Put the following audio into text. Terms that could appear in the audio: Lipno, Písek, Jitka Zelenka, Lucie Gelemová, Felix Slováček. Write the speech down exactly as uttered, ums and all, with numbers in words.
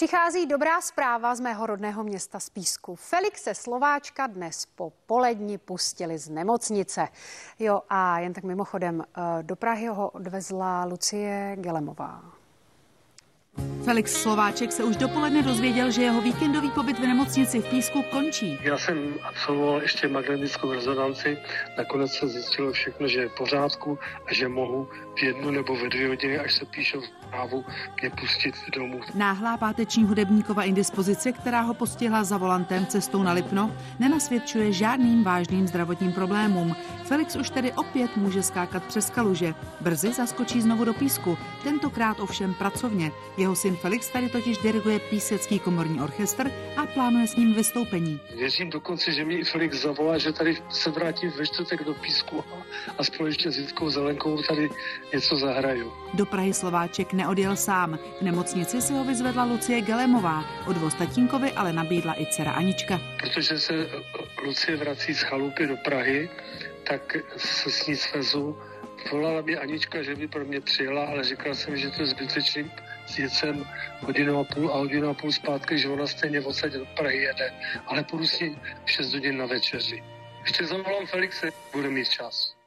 Přichází dobrá zpráva z mého rodného města z Písku. Felixe Slováčka dnes po poledni pustili z nemocnice. Jo, a jen tak mimochodem, do Prahy ho odvezla Lucie Gelemová. Felix Slováček se už dopoledne dozvěděl, že jeho víkendový pobyt v nemocnici v Písku končí. Já jsem absolvoval ještě magnetickou rezonanci, nakonec se zjistilo všechno, že je v pořádku a že mohu v jednu nebo ve dvě hodiny, až se píšou zprávu, mě pustit domů. Náhlá páteční hudebníkova indispozice, která ho postihla za volantem cestou na Lipno, nenasvědčuje žádným vážným zdravotním problémům. Felix už tedy opět může skákat přes kaluže. Brzy zaskočí znovu do Písku, tentokrát ovšem pracovně. Jeho syn Felix tady totiž diriguje Písecký komorní orchestr a plánuje s ním vystoupení. Věřím dokonce, že mě i Felix zavolá, že tady se vrátím ve čtvrtek do Písku a společně s Jitkou Zelenkou tady něco zahraju. Do Prahy Slováček neodjel sám. V nemocnici si ho vyzvedla Lucie Gelemová. Odvoz tatínkovi ale nabídla i dcera Anička. Protože se Lucie vrací z chalupy do Prahy, tak se s ní svezu. Volala mi Anička, že by pro mě přijela, ale říkala jsem, že to je zbytečný. Jít jsem hodinu a půl a hodinu a půl zpátky, že ona stejně odsaď do Prahy jede, ale půjdu s ním šest hodin na večeři. Ještě zavolám Felixe, bude mít čas.